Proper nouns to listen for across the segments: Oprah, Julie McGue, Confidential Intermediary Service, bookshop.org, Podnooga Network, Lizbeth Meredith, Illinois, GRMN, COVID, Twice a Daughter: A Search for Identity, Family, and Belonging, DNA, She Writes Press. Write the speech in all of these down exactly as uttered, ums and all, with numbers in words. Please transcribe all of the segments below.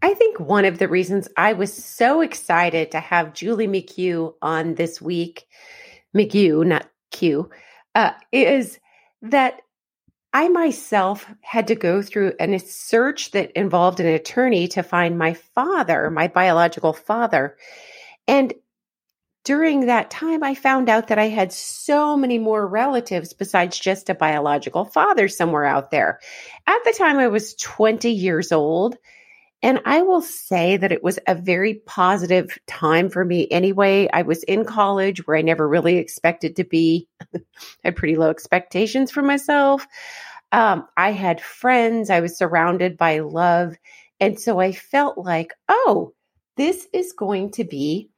I think one of the reasons I was so excited to have Julie McGue on this week, McGue, not Q, uh, is that I myself had to go through a search that involved an attorney to find my father, my biological father. And during that time, I found out that I had so many more relatives besides just a biological father somewhere out there. At the time, I was twenty years old, and I will say that it was a very positive time for me anyway. I was in college where I never really expected to be. I had pretty low expectations for myself. Um, I had friends. I was surrounded by love. And so I felt like, oh, this is going to be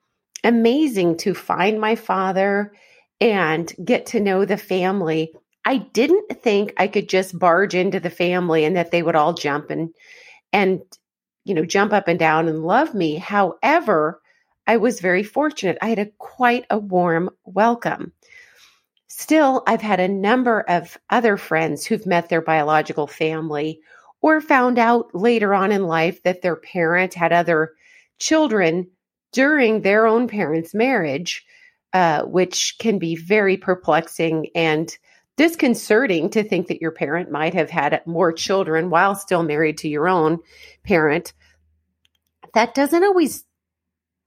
amazing to find my father and get to know the family. I didn't think I could just barge into the family and that they would all jump and, and, you know, jump up and down and love me. However, I was very fortunate. I had a quite a warm welcome. Still, I've had a number of other friends who've met their biological family or found out later on in life that their parent had other children during their own parents' marriage, uh, which can be very perplexing and disconcerting to think that your parent might have had more children while still married to your own parent. That doesn't always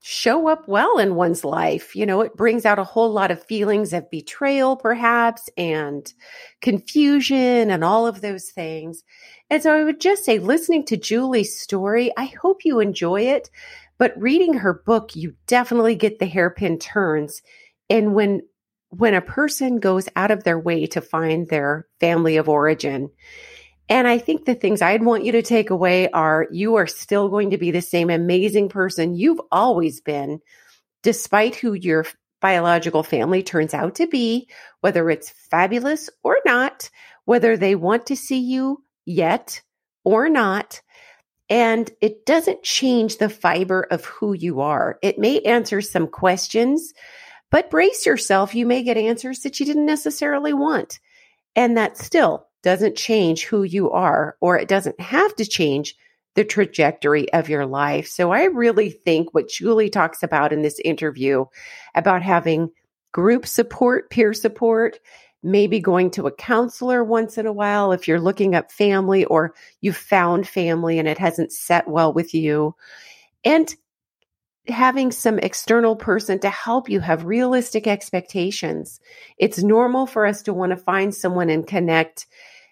show up well in one's life. You know, it brings out a whole lot of feelings of betrayal, perhaps, and confusion and all of those things. And so I would just say, listening to Julie's story, I hope you enjoy it. But reading her book, you definitely get the hairpin turns. And when when a person goes out of their way to find their family of origin, and I think the things I'd want you to take away are, you are still going to be the same amazing person you've always been, despite who your biological family turns out to be, whether it's fabulous or not, whether they want to see you yet or not. And it doesn't change the fiber of who you are. It may answer some questions, but brace yourself. You may get answers that you didn't necessarily want. And that still doesn't change who you are, or it doesn't have to change the trajectory of your life. So I really think what Julie talks about in this interview about having group support, peer support, maybe going to a counselor once in a while if you're looking up family or you found family and it hasn't set well with you. And having some external person to help you have realistic expectations. It's normal for us to want to find someone and connect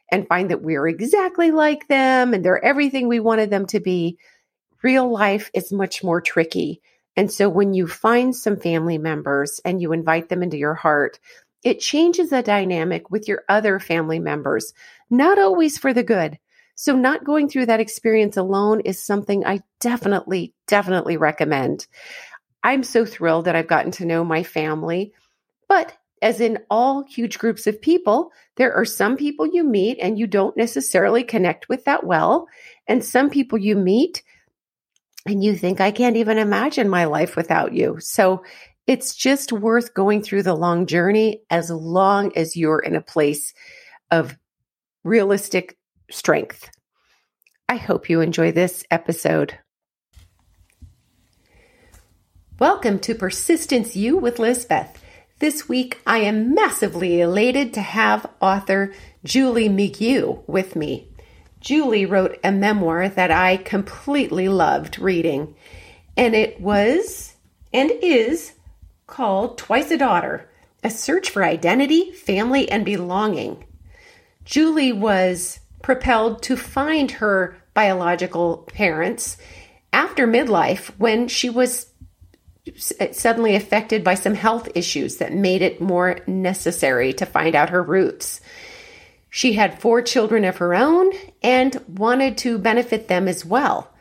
and find that we're exactly like them and they're everything we wanted them to be. Real life is much more tricky. And so when you find some family members and you invite them into your heart, it changes the dynamic with your other family members, not always for the good. So not going through that experience alone is something I definitely, definitely recommend. I'm so thrilled that I've gotten to know my family, but as in all huge groups of people, there are some people you meet and you don't necessarily connect with that well. And some people you meet and you think, I can't even imagine my life without you. So it's just worth going through the long journey as long as you're in a place of realistic strength. I hope you enjoy this episode. Welcome to Persistence U with Lizbeth. This week, I am massively elated to have author Julie McGue with me. Julie wrote a memoir that I completely loved reading, and it was and is called Twice a Daughter: A Search for Identity, Family, and Belonging. Julie was propelled to find her biological parents after midlife when she was suddenly affected by some health issues that made it more necessary to find out her roots. She had four children of her own and wanted to benefit them as well.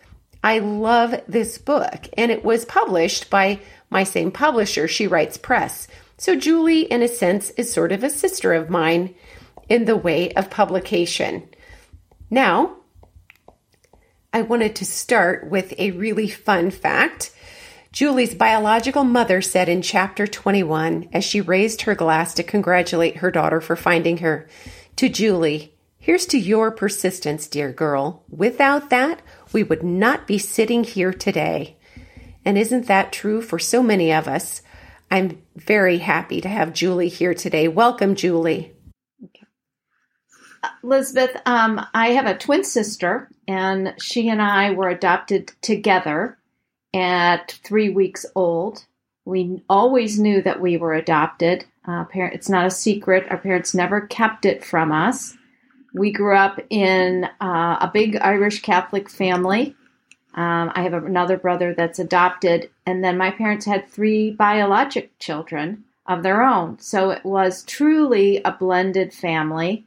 I love this book, and it was published by my same publisher, She Writes Press. So Julie, in a sense, is sort of a sister of mine in the way of publication. Now, I wanted to start with a really fun fact. Julie's biological mother said in chapter twenty-one, as she raised her glass to congratulate her daughter for finding her, to Julie, "Here's to your persistence, dear girl. Without that, we would not be sitting here today." And isn't that true for so many of us? I'm very happy to have Julie here today. Welcome, Julie. Okay. Uh, Lizbeth, um, I have a twin sister, and she and I were adopted together at three weeks old. We always knew that we were adopted. Uh, parent, it's not a secret. Our parents never kept it from us. We grew up in uh, a big Irish Catholic family. Um, I have another brother that's adopted. And then my parents had three biologic children of their own. So it was truly a blended family.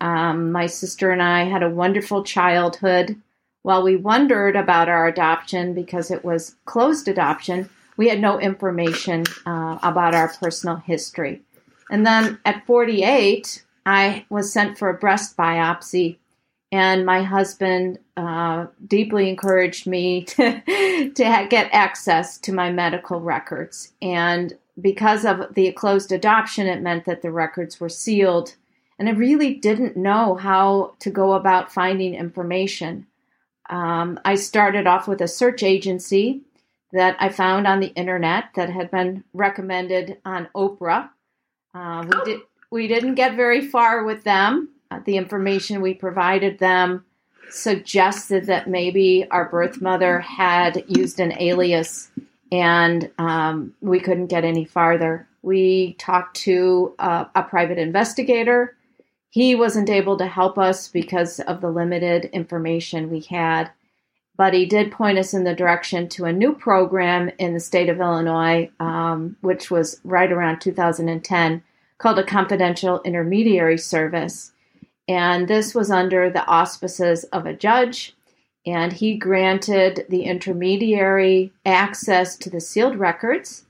Um, my sister and I had a wonderful childhood. While we wondered about our adoption because it was closed adoption, we had no information uh, about our personal history. And then at forty-eight, I was sent for a breast biopsy, and my husband uh, deeply encouraged me to, to ha- get access to my medical records. And because of the closed adoption, it meant that the records were sealed, and I really didn't know how to go about finding information. Um, I started off with a search agency that I found on the internet that had been recommended on Oprah. Uh, we did. We didn't get very far with them. The information we provided them suggested that maybe our birth mother had used an alias, and um, we couldn't get any farther. We talked to a, a private investigator. He wasn't able to help us because of the limited information we had, but he did point us in the direction to a new program in the state of Illinois, um, which was right around two thousand ten, called a Confidential Intermediary Service. And this was under the auspices of a judge, and he granted the intermediary access to the sealed records.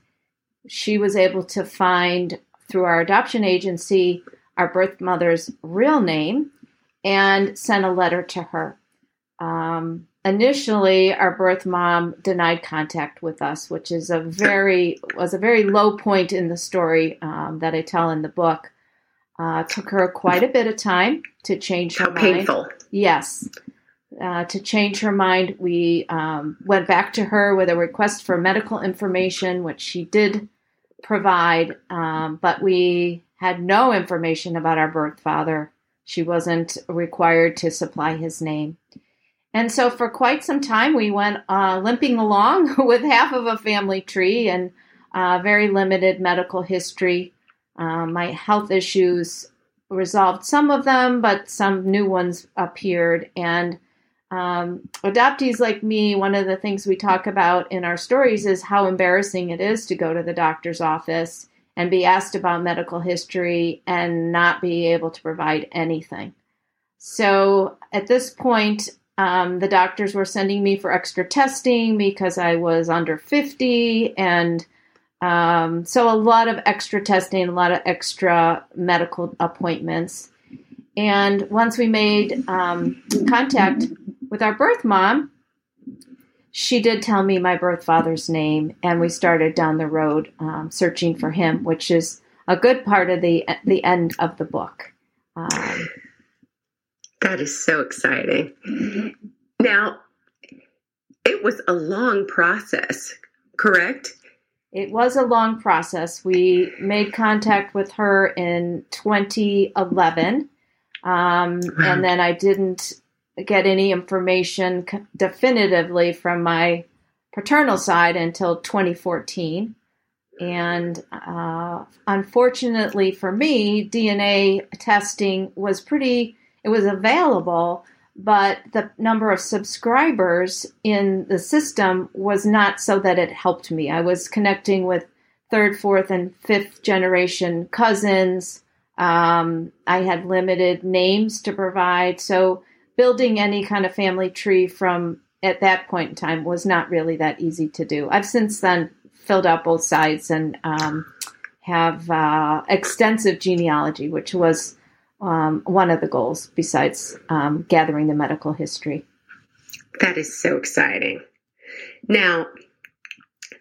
She was able to find, through our adoption agency, our birth mother's real name, and sent a letter to her. Um, initially, our birth mom denied contact with us, which is a very was a very low point in the story um, that I tell in the book. Uh, took her quite a bit of time to change her How mind. Painful. Yes, uh, to change her mind. We um, went back to her with a request for medical information, which she did provide, um, but we had no information about our birth father. She wasn't required to supply his name. And so for quite some time, we went uh, limping along with half of a family tree and uh, very limited medical history. Uh, my health issues resolved some of them, but some new ones appeared. And um, adoptees like me, one of the things we talk about in our stories is how embarrassing it is to go to the doctor's office and be asked about medical history and not be able to provide anything. So at this point, um, the doctors were sending me for extra testing because I was under fifty. And um, so a lot of extra testing, a lot of extra medical appointments. And once we made um, contact with our birth mom, she did tell me my birth father's name, and we started down the road um, searching for him, which is a good part of the the end of the book. Um, that is so exciting. Now, it was a long process, correct? It was a long process. We made contact with her in twenty eleven, um, and then I didn't get any information definitively from my paternal side until twenty fourteen. And uh, unfortunately for me, D N A testing was pretty, it was available, but the number of subscribers in the system was not so that it helped me. I was connecting with third, fourth, and fifth generation cousins. Um, I had limited names to provide. So building any kind of family tree from at that point in time was not really that easy to do. I've since then filled out both sides and um, have uh, extensive genealogy, which was um, one of the goals besides um, gathering the medical history. That is so exciting. Now,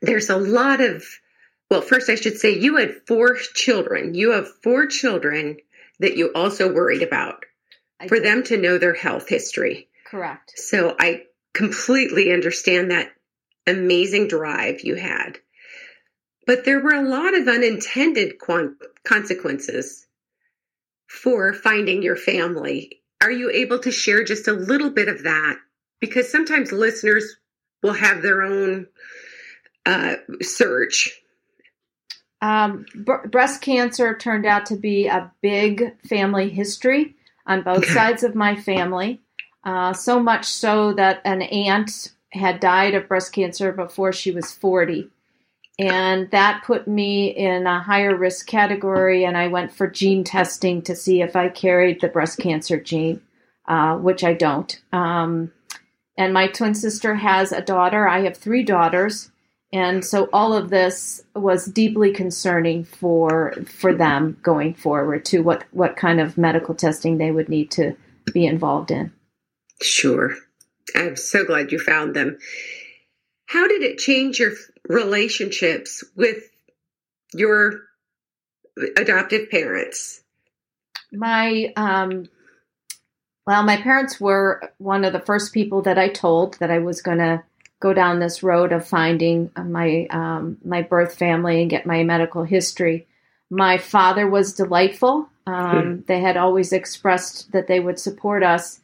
there's a lot of, well, first I should say you had four children. You have four children that you also worried about I for did. them to know their health history. Correct. So I completely understand that amazing drive you had. But there were a lot of unintended con- consequences for finding your family. Are you able to share just a little bit of that? Because sometimes listeners will have their own uh, search. Um, b- breast cancer turned out to be a big family history on both sides of my family. Uh, so much so that an aunt had died of breast cancer before she was forty. And that put me in a higher risk category. And I went for gene testing to see if I carried the breast cancer gene, uh, which I don't. Um, and my twin sister has a daughter. I have three daughters. And so all of this was deeply concerning for for them going forward to what, what kind of medical testing they would need to be involved in. Sure. I'm so glad you found them. How did it change your relationships with your adoptive parents? My, um, well, my parents were one of the first people that I told that I was going to go down this road of finding my, um, my birth family and get my medical history. My father was delightful. Um, hmm. They had always expressed that they would support us.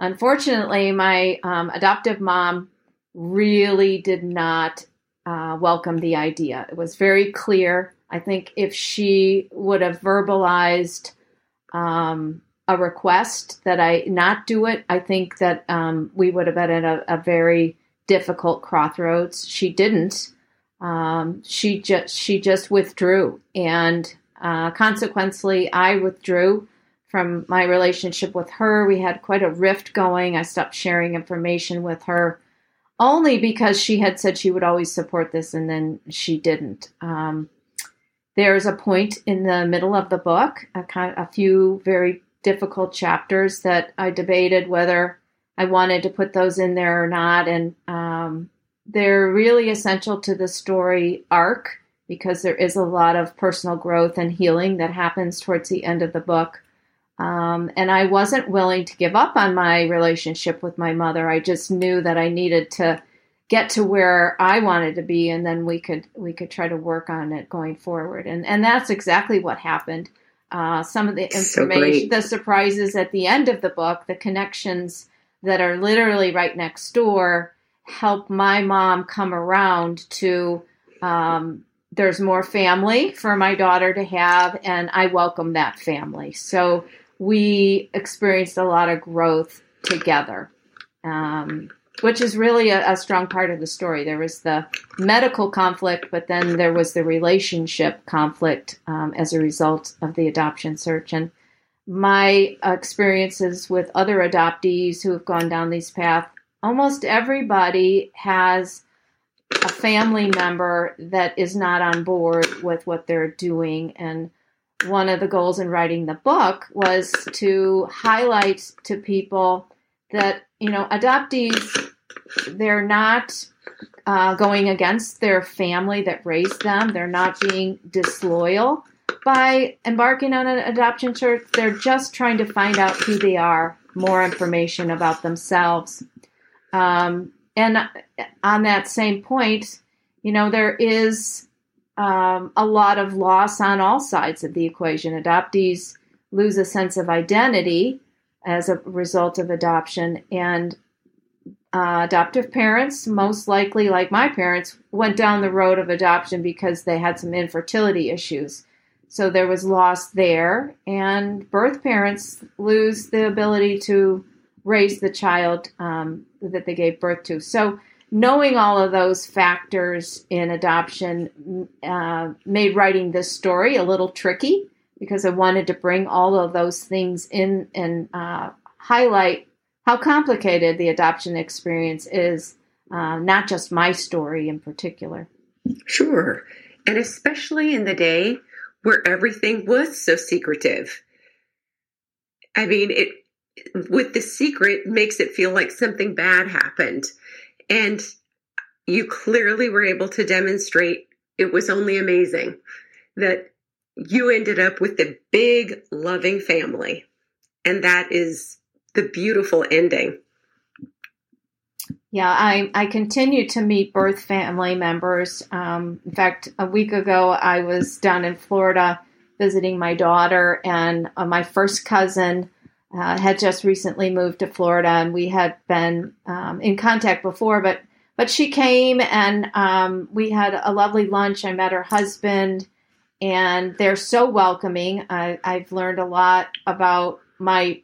Unfortunately, my um, adoptive mom really did not uh, welcome the idea. It was very clear. I think if she would have verbalized um, a request that I not do it, I think that um, we would have been at a, a very difficult crossroads. She didn't. Um, she just she just withdrew, and uh, consequently, I withdrew from my relationship with her. We had quite a rift going. I stopped sharing information with her only because she had said she would always support this, and then she didn't. Um, there's a point in the middle of the book, a, kind, a few very difficult chapters that I debated whether I wanted to put those in there or not. And um, they're really essential to the story arc because there is a lot of personal growth and healing that happens towards the end of the book. Um, and I wasn't willing to give up on my relationship with my mother. I just knew that I needed to get to where I wanted to be, and then we could we could try to work on it going forward. And and that's exactly what happened. Uh, some of the information, so the surprises at the end of the book, the connections that are literally right next door, help my mom come around to um, there's more family for my daughter to have, and I welcome that family. So we experienced a lot of growth together, um, which is really a, a strong part of the story. There was the medical conflict, but then there was the relationship conflict um, as a result of the adoption search. And my experiences with other adoptees who have gone down this path, almost everybody has a family member that is not on board with what they're doing. And one of the goals in writing the book was to highlight to people that, you know, adoptees, they're not uh, going against their family that raised them. They're not being disloyal by embarking on an adoption search. They're just trying to find out who they are, more information about themselves. Um, And on that same point, you know, there is um, a lot of loss on all sides of the equation. Adoptees lose a sense of identity as a result of adoption. And uh, adoptive parents, most likely like my parents, went down the road of adoption because they had some infertility issues. So there was loss there. And birth parents lose the ability to raise the child um, that they gave birth to. So knowing all of those factors in adoption uh, made writing this story a little tricky because I wanted to bring all of those things in and uh, highlight how complicated the adoption experience is, uh, not just my story in particular. Sure. And especially in the day where everything was so secretive. I mean, it with the secret makes it feel like something bad happened. And you clearly were able to demonstrate it was only amazing that you ended up with the big, loving family. And that is the beautiful ending. Yeah, I, I continue to meet birth family members. Um, in fact, a week ago, I was down in Florida visiting my daughter, and uh, my first cousin uh, had just recently moved to Florida, and we had been um, in contact before, but but she came, and um, we had a lovely lunch. I met her husband, and they're so welcoming. I, I've learned a lot about my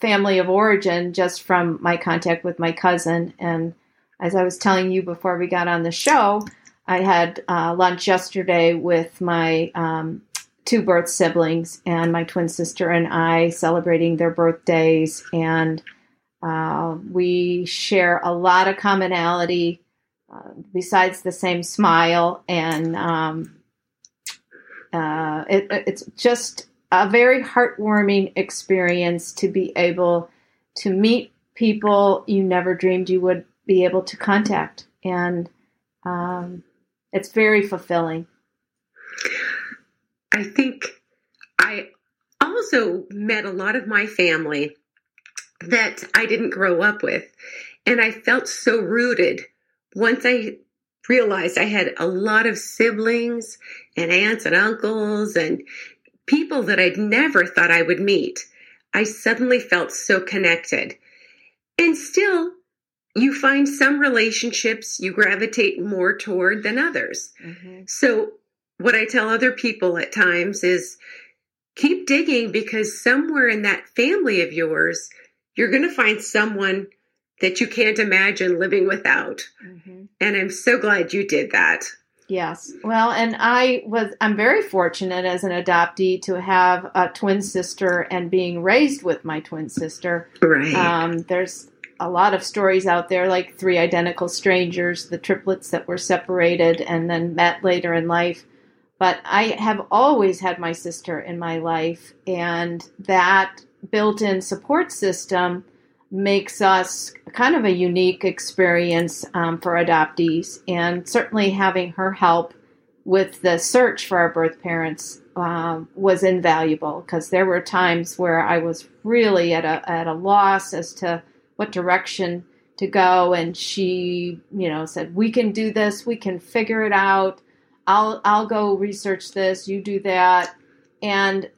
family of origin just from my contact with my cousin. And as I was telling you before we got on the show, I had uh, lunch yesterday with my um, two birth siblings and my twin sister and I, celebrating their birthdays. And uh, we share a lot of commonality uh, besides the same smile. And um, uh, it, it's just a very heartwarming experience to be able to meet people you never dreamed you would be able to contact. And um, it's very fulfilling. I think I also met a lot of my family that I didn't grow up with. And I felt so rooted once I realized I had a lot of siblings and aunts and uncles and people that I'd never thought I would meet. I suddenly felt so connected. And still, you find some relationships you gravitate more toward than others. Mm-hmm. So what I tell other people at times is keep digging, because somewhere in that family of yours, you're going to find someone that you can't imagine living without. Mm-hmm. And I'm so glad you did that. Yes. Well, and I was, I'm very fortunate as an adoptee to have a twin sister and being raised with my twin sister. Right. Um, there's a lot of stories out there, like Three Identical Strangers, the triplets that were separated and then met later in life. But I have always had my sister in my life, and that built-in support system makes us kind of a unique experience um, for adoptees, and certainly having her help with the search for our birth parents uh, was invaluable, because there were times where I was really at a at a loss as to what direction to go, and she, you know, said, "We can do this. We can figure it out. I'll I'll go research this. You do that," and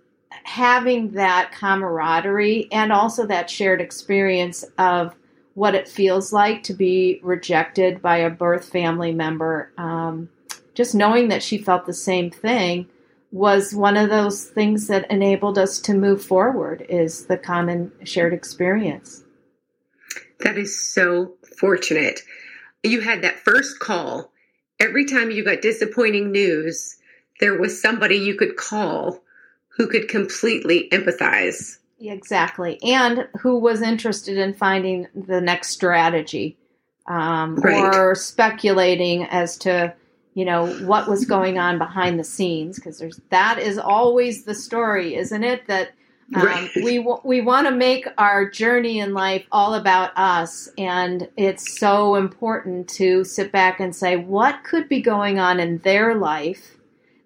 having that camaraderie and also that shared experience of what it feels like to be rejected by a birth family member, um, just knowing that she felt the same thing was one of those things that enabled us to move forward, is the common shared experience. That is so fortunate. You had that first call. Every time you got disappointing news, there was somebody you could call who could completely empathize. Exactly. And who was interested in finding the next strategy, um, right. or speculating as to, you know, what was going on behind the scenes. Because there's that is always the story, isn't it? That um, right. we w- we want to make our journey in life all about us. And it's so important to sit back and say, what could be going on in their life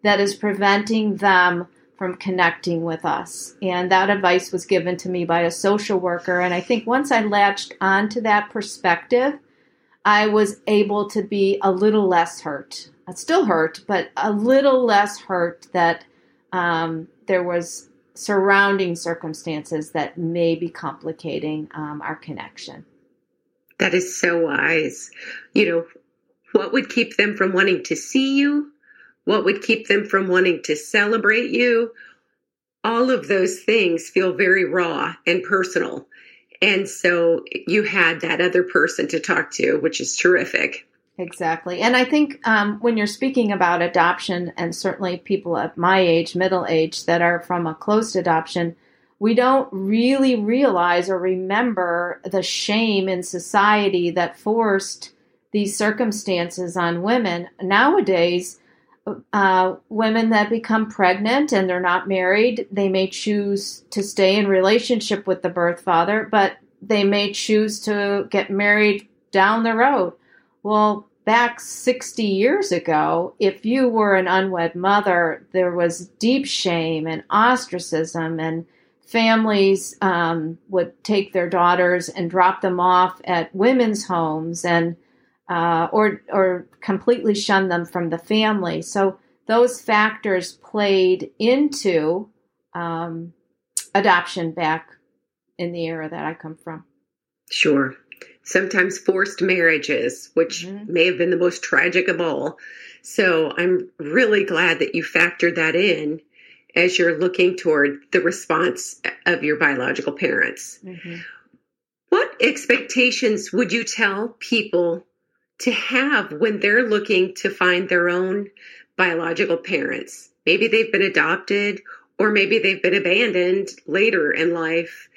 that is preventing them from connecting with us? And that advice was given to me by a social worker. And I think once I latched onto that perspective, I was able to be a little less hurt. I still hurt, but a little less hurt that um, there was surrounding circumstances that may be complicating um, our connection. That is so wise. You know, what would keep them from wanting to see you? What would keep them from wanting to celebrate you? All of those things feel very raw and personal. And so you had that other person to talk to, which is terrific. Exactly. And I think um, when you're speaking about adoption, and certainly people at my age, middle age, that are from a closed adoption, we don't really realize or remember the shame in society that forced these circumstances on women. Nowadays, uh, women that become pregnant and they're not married, they may choose to stay in relationship with the birth father, but they may choose to get married down the road. Well, back sixty years ago, if you were an unwed mother, there was deep shame and ostracism, and families um, would take their daughters and drop them off at women's homes, and uh, or or completely shun them from the family. So those factors played into um, adoption back in the era that I come from. Sure. Sometimes forced marriages, which mm-hmm. may have been the most tragic of all. So I'm really glad that you factored that in as you're looking toward the response of your biological parents. Mm-hmm. What expectations would you tell people to have when they're looking to find their own biological parents? Maybe they've been adopted, or maybe they've been abandoned later in life,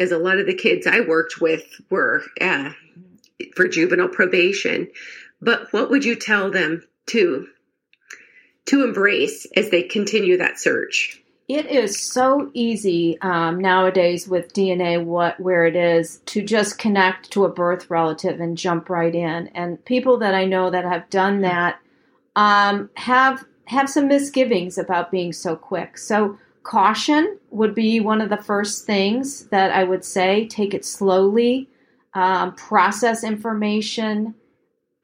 as a lot of the kids I worked with were uh, for juvenile probation. But what would you tell them to, to embrace as they continue that search? It is so easy um, nowadays with D N A, what where it is, to just connect to a birth relative and jump right in. And people that I know that have done that um, have have some misgivings about being so quick. So caution would be one of the first things that I would say. Take it slowly, um, process information,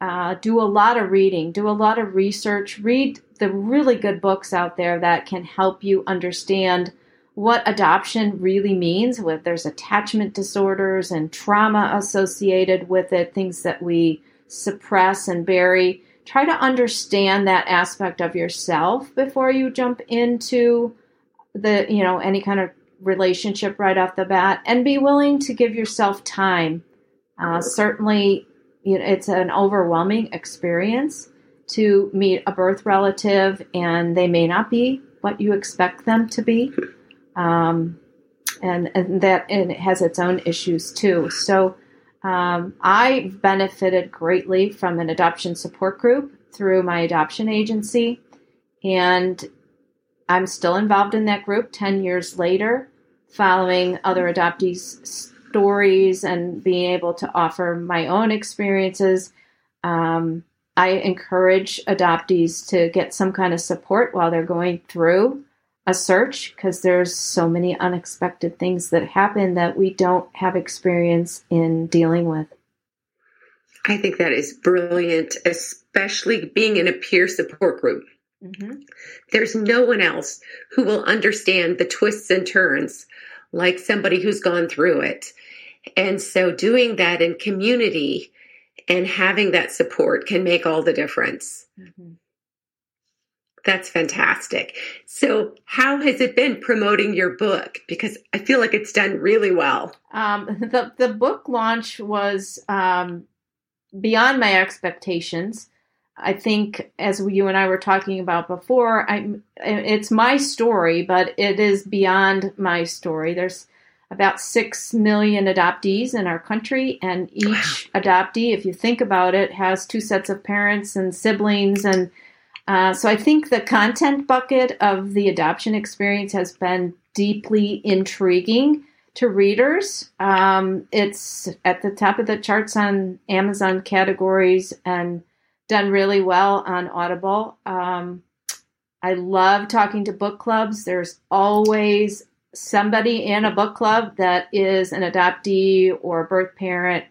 uh, do a lot of reading, do a lot of research, read the really good books out there that can help you understand what adoption really means. With there's attachment disorders and trauma associated with it, things that we suppress and bury. Try to understand that aspect of yourself before you jump into the, you know, any kind of relationship right off the bat, and be willing to give yourself time. Uh, certainly, you know, it's an overwhelming experience to meet a birth relative, and they may not be what you expect them to be. Um, and, and that, and it has its own issues too. So um, I benefited greatly from an adoption support group through my adoption agency, and I'm still involved in that group ten years later, following other adoptees' stories and being able to offer my own experiences. Um, I encourage adoptees to get some kind of support while they're going through a search, because there's so many unexpected things that happen that we don't have experience in dealing with. I think that is brilliant, especially being in a peer support group. Mm-hmm. There's no one else who will understand the twists and turns like somebody who's gone through it. And so doing that in community and having that support can make all the difference. Mm-hmm. That's fantastic. So how has it been promoting your book? Because I feel like it's done really well. Um, the, the book launch was um, beyond my expectations. I think, as you and I were talking about before, I, it's my story, but it is beyond my story. There's about six million adoptees in our country, and each wow. adoptee, if you think about it, has two sets of parents and siblings. And uh, so I think the content bucket of the adoption experience has been deeply intriguing to readers. Um, it's at the top of the charts on Amazon categories, and done really well on Audible. Um, I love talking to book clubs. There's always somebody in a book club that is an adoptee or a birth parent.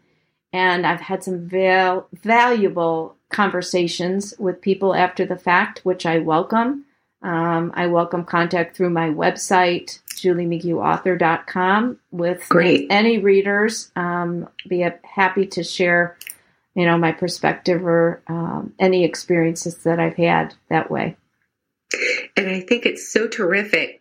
And I've had some val- valuable conversations with people after the fact, which I welcome. Um, I welcome contact through my website, julie m c gue author dot com, with Great. any readers. Um, be happy to share, you know, my perspective or um, any experiences that I've had that way. And I think it's so terrific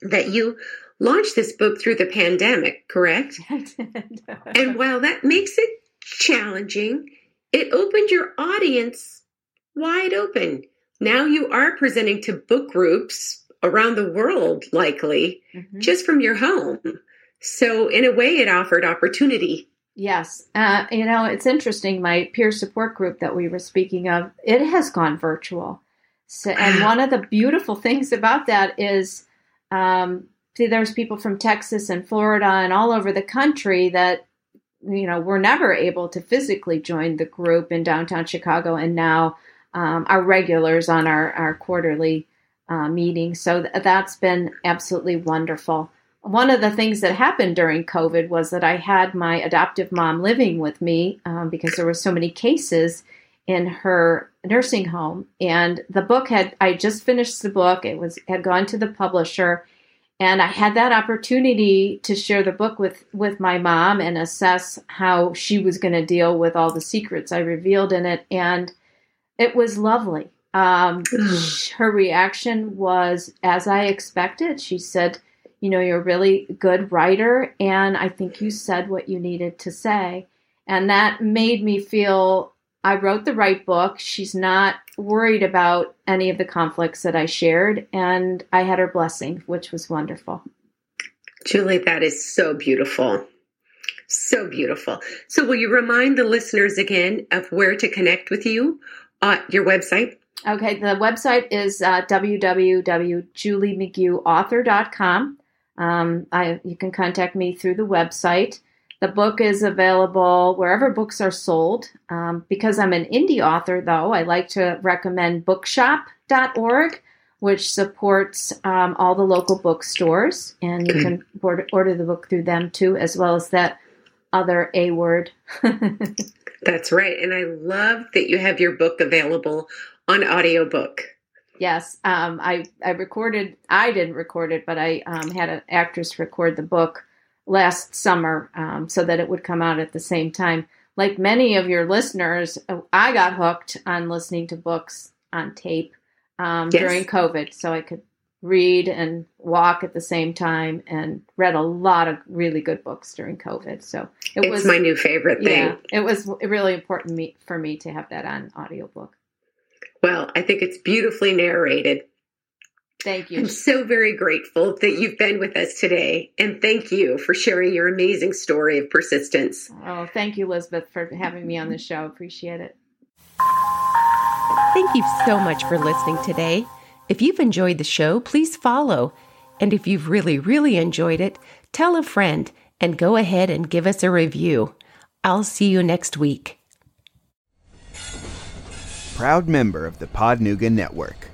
that you launched this book through the pandemic, correct? I did. And while that makes it challenging, it opened your audience wide open. Now you are presenting to book groups around the world, likely, mm-hmm. just from your home. So in a way, it offered opportunity Yes. Uh, you know, it's interesting. My peer support group that we were speaking of, it has gone virtual. So, and one of the beautiful things about that is, um, see, there's people from Texas and Florida and all over the country that, you know, were never able to physically join the group in downtown Chicago, and now um, are regulars on our, our quarterly uh, meeting. So th- that's been absolutely wonderful. One of the things that happened during COVID was that I had my adoptive mom living with me um, because there were so many cases in her nursing home. And the book had, I just finished the book. It was had gone to the publisher. And I had that opportunity to share the book with, with my mom and assess how she was going to deal with all the secrets I revealed in it. And it was lovely. Um, her reaction was, as I expected. She said, you know, you're a really good writer, and I think you said what you needed to say. And that made me feel I wrote the right book. She's not worried about any of the conflicts that I shared, and I had her blessing, which was wonderful. Julie, that is so beautiful. So beautiful. So will you remind the listeners again of where to connect with you, uh, your website? Okay, the website is uh, w w w dot julie mcgue author dot com. Um, I, you can contact me through the website. The book is available wherever books are sold. Um, because I'm an indie author, though, I like to recommend bookshop dot org, which supports um, all the local bookstores. And you can order, order the book through them, too, as well as that other A word. That's right. And I love that you have your book available on audiobook. Yes, um, I, I recorded, I didn't record it, but I um, had an actress record the book last summer um, so that it would come out at the same time. Like many of your listeners, I got hooked on listening to books on tape um, yes. during COVID, so I could read and walk at the same time, and read a lot of really good books during COVID. So it it's was my new favorite thing. Yeah, it was really important me, for me to have that on audiobook. Well, I think it's beautifully narrated. Thank you. I'm so very grateful that you've been with us today. And thank you for sharing your amazing story of persistence. Oh, thank you, Lizbeth, for having me on the show. Appreciate it. Thank you so much for listening today. If you've enjoyed the show, please follow. And if you've really, really enjoyed it, tell a friend and go ahead and give us a review. I'll see you next week. Proud member of the Podnooga Network.